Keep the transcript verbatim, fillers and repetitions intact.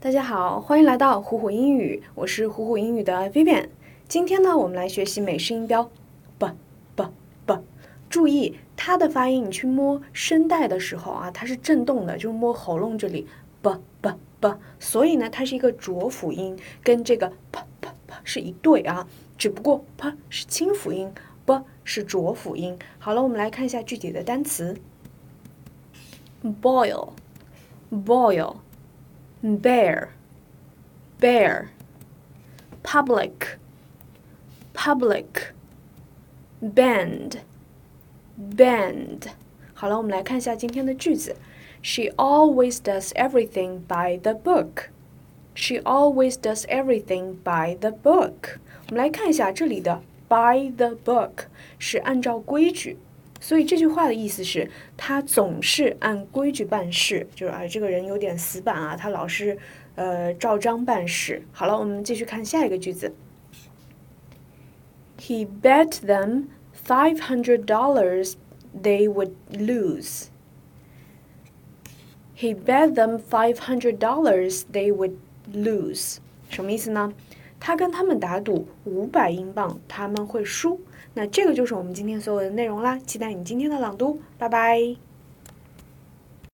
大家好，欢迎来到虎虎英语，我是虎虎英语的 Vivian。今天呢，我们来学习美式音标 b b b。注意它的发音，你去摸声带的时候啊，它是震动的，就是摸喉咙这里 b b b。所以呢，它是一个浊辅音，跟这个 p p p 是一对啊，只不过 p 是清辅音 ，b 是浊辅音。好了，我们来看一下具体的单词 ：boil，boil boil,。Bear, bear, public, public, bend, bend. 好了，我们来看一下今天的句子。She always does everything by the book. She always does everything by the book. 我们来看一下这里的 by the book 是按照规矩。所以这句话的意思是，他总是按规矩办事，就是啊，这个人有点死板啊，他老是呃照章办事。好了，我们继续看下一个句子。He bet them five hundred dollars they would lose. He bet them five hundred dollars they would lose. 什么意思呢？他跟他们打赌五百英镑他们会输。那这个就是我们今天所有的内容啦，期待你今天的朗读，拜拜。